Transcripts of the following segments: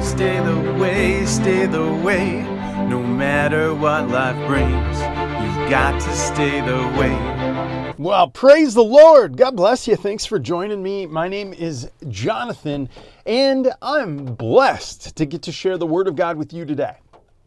Stay the way, no matter what life brings. You've got to stay the way. Well, praise the Lord. God bless you. Thanks for joining me. My name is Jonathan, and I'm blessed to get to share the Word of God with you today.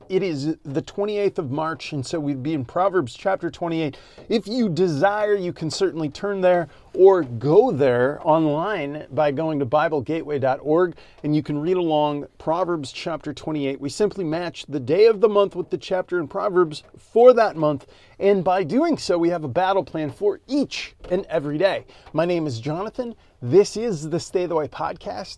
It is the 28th of March, and so we'd be in Proverbs chapter 28. If you desire, you can certainly turn there or go there online by going to BibleGateway.org, and you can read along Proverbs chapter 28. We simply match the day of the month with the chapter in Proverbs for that month, and by doing so, we have a battle plan for each and every day. My name is Jonathan. This is the Stay the Way podcast.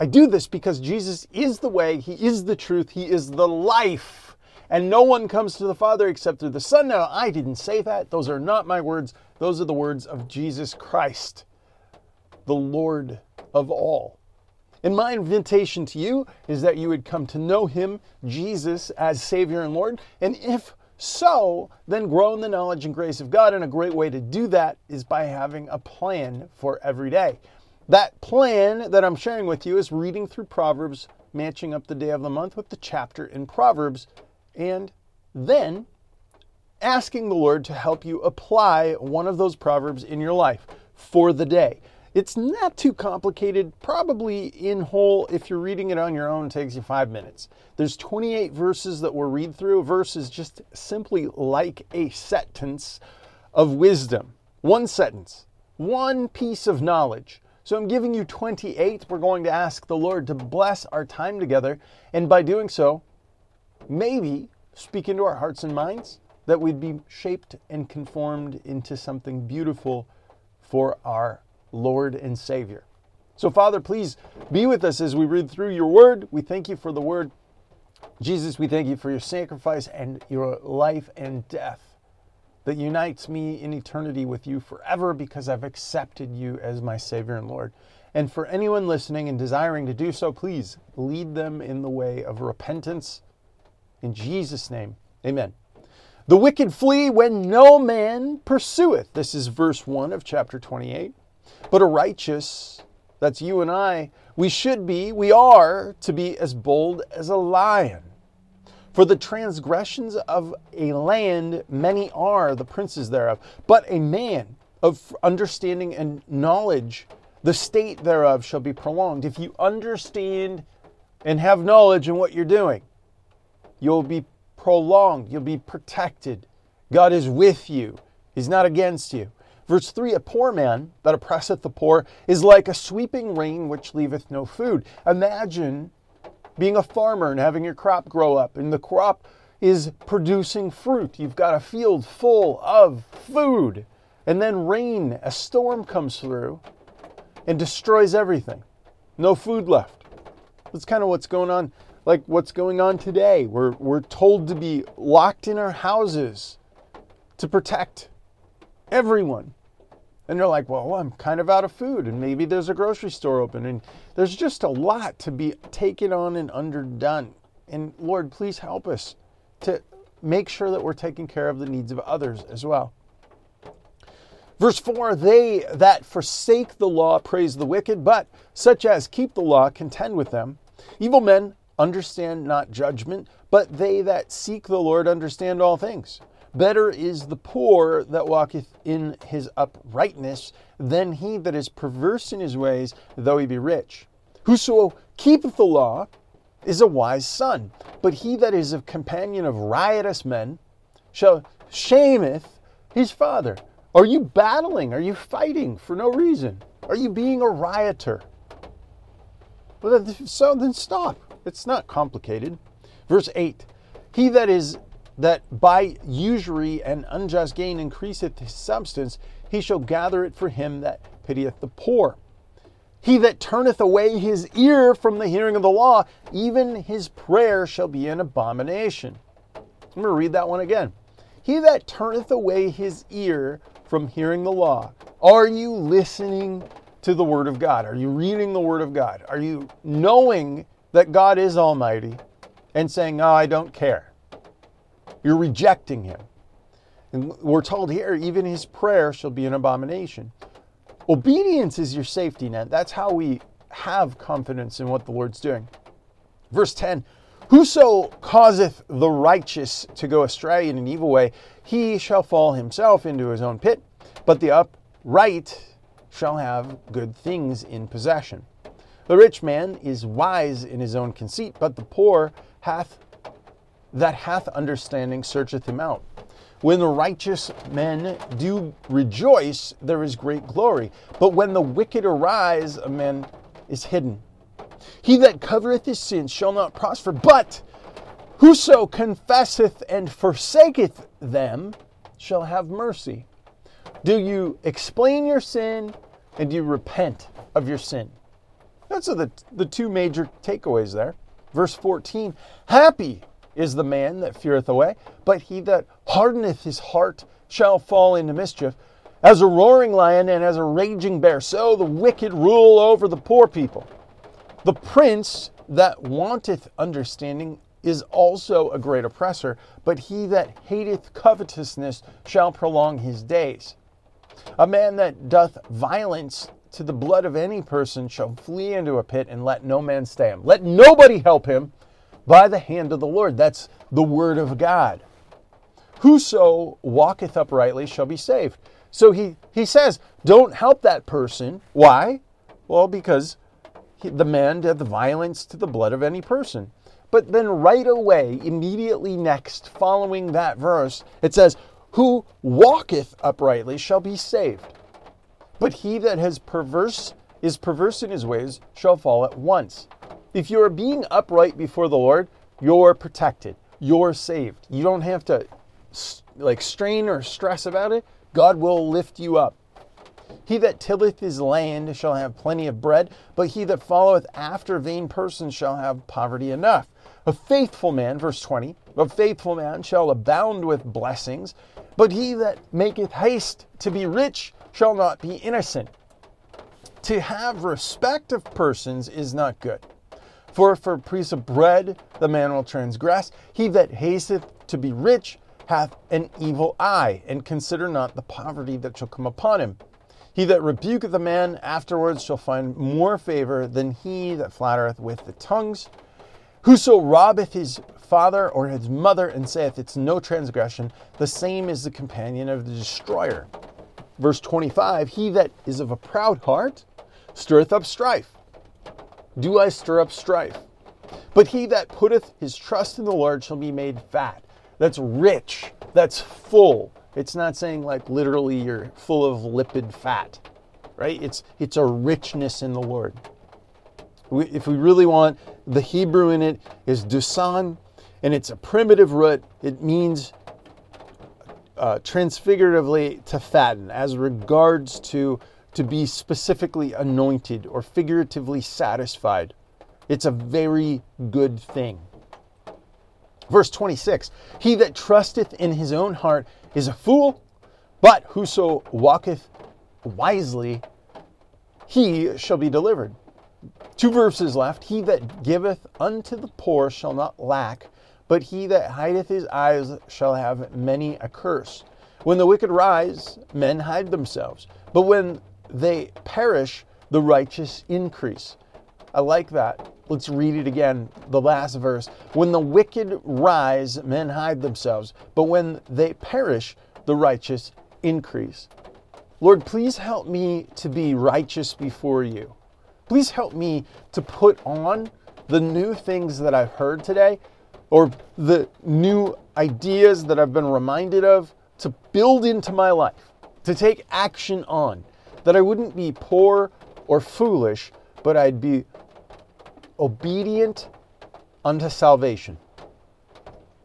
I do this because Jesus is the way, He is the truth, He is the life, and no one comes to the Father except through the Son. Now, I didn't say that. Those are not my words. Those are the words of Jesus Christ, the Lord of all. And my invitation to you is that you would come to know Him, Jesus, as Savior and Lord. And if so, then grow in the knowledge and grace of God. And a great way to do that is by having a plan for every day. That plan that I'm sharing with you is reading through Proverbs, matching up the day of the month with the chapter in Proverbs, and then asking the Lord to help you apply one of those Proverbs in your life for the day. It's not too complicated. Probably in whole, if you're reading it on your own, it takes you 5 minutes. There's 28 verses that we'll read through. A verse is just simply like a sentence of wisdom. One sentence, one piece of knowledge. So I'm giving you 28. We're going to ask the Lord to bless our time together. And by doing so, maybe speak into our hearts and minds that we'd be shaped and conformed into something beautiful for our Lord and Savior. So Father, please be with us as we read through your word. We thank you for the word. Jesus, we thank you for your sacrifice and your life and death that unites me in eternity with you forever because I've accepted you as my Savior and Lord. And for anyone listening and desiring to do so, please lead them in the way of repentance. In Jesus' name, amen. The wicked flee when no man pursueth. This is verse 1 of chapter 28. But a righteous, that's you and I, we are to be as bold as a lion. For the transgressions of a land, many are the princes thereof. But a man of understanding and knowledge, the state thereof shall be prolonged. If you understand and have knowledge in what you're doing, you'll be prolonged. You'll be protected. God is with you. He's not against you. Verse 3, a poor man that oppresseth the poor is like a sweeping rain which leaveth no food. Imagine being a farmer and having your crop grow up, and the crop is producing fruit. You've got a field full of food, and then rain, a storm comes through and destroys everything. No food left. That's kind of what's going on, like what's going on today. We're told to be locked in our houses to protect everyone. And you're like, well, I'm kind of out of food, and maybe there's a grocery store open, and there's just a lot to be taken on and underdone. And Lord, please help us to make sure that we're taking care of the needs of others as well. Verse 4, they that forsake the law praise the wicked, but such as keep the law contend with them. Evil men understand not judgment, but they that seek the Lord understand all things. Better is the poor that walketh in his uprightness than he that is perverse in his ways, though he be rich. Whoso keepeth the law is a wise son, but he that is a companion of riotous men shall shameth his father. Are you battling? Are you fighting for no reason? Are you being a rioter? Well, so then stop. It's not complicated. Verse 8, he that by usury and unjust gain increaseth his substance, he shall gather it for him that pitieth the poor. He that turneth away his ear from the hearing of the law, even his prayer shall be an abomination. I'm going to read that one again. He that turneth away his ear from hearing the law. Are you listening to the Word of God? Are you reading the Word of God? Are you knowing that God is almighty and saying, oh, I don't care? You're rejecting him. And we're told here, even his prayer shall be an abomination. Obedience is your safety net. That's how we have confidence in what the Lord's doing. Verse 10, whoso causeth the righteous to go astray in an evil way, he shall fall himself into his own pit, but the upright shall have good things in possession. The rich man is wise in his own conceit, but the poor that hath understanding searcheth him out. When the righteous men do rejoice, there is great glory. But when the wicked arise, a man is hidden. He that covereth his sins shall not prosper, but whoso confesseth and forsaketh them shall have mercy. Do you explain your sin, and do you repent of your sin? That's the two major takeaways there. Verse 14, happy is the man that feareth the way, but he that hardeneth his heart shall fall into mischief. As a roaring lion and as a raging bear, so the wicked rule over the poor people. The prince that wanteth understanding is also a great oppressor, but he that hateth covetousness shall prolong his days. A man that doth violence to the blood of any person shall flee into a pit, and let no man stay him. Let nobody help him by the hand of the Lord. That's the word of God. Whoso walketh uprightly shall be saved. So he says, don't help that person. Why? Well, because the man did the violence to the blood of any person. But then right away, immediately next, following that verse, it says, who walketh uprightly shall be saved. But he that is perverse in his ways shall fall at once. If you are being upright before the Lord, you're protected. You're saved. You don't have to strain or stress about it. God will lift you up. He that tilleth his land shall have plenty of bread, but he that followeth after vain persons shall have poverty enough. A faithful man, verse 20, a faithful man shall abound with blessings, but he that maketh haste to be rich shall not be innocent. To have respect of persons is not good. For a piece of bread the man will transgress. He that hasteth to be rich hath an evil eye, and consider not the poverty that shall come upon him. He that rebuketh a man afterwards shall find more favor than he that flattereth with the tongues. Whoso robbeth his father or his mother and saith, it's no transgression, the same is the companion of the destroyer. Verse 25, he that is of a proud heart stirreth up strife. Do I stir up strife? But he that putteth his trust in the Lord shall be made fat. That's rich. That's full. It's not saying literally you're full of lipid fat, right? It's a richness in the Lord. If we really want, the Hebrew in it is dusan, and it's a primitive root. It means transfiguratively to fatten, as regards to be specifically anointed or figuratively satisfied. It's a very good thing. Verse 26, he that trusteth in his own heart is a fool, but whoso walketh wisely, he shall be delivered. Two verses left. He that giveth unto the poor shall not lack, but he that hideth his eyes shall have many a curse. When the wicked rise, men hide themselves, but when they perish, the righteous increase. I like that. Let's read it again, the last verse. When the wicked rise, men hide themselves, but when they perish, the righteous increase. Lord, please help me to be righteous before you. Please help me to put on the new things that I've heard today, or the new ideas that I've been reminded of, to build into my life, to take action on, that I wouldn't be poor or foolish, but I'd be obedient unto salvation.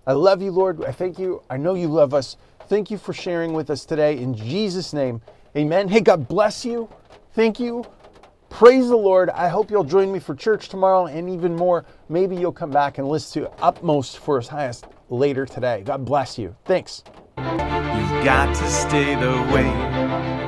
I love you, Lord. I thank you. I know you love us. Thank you for sharing with us today. In Jesus' name, amen. Hey, God bless you. Thank you. Praise the Lord. I hope you'll join me for church tomorrow, and even more, maybe you'll come back and listen to Upmost for His Highest later today. God bless you. Thanks. You've got to stay the way.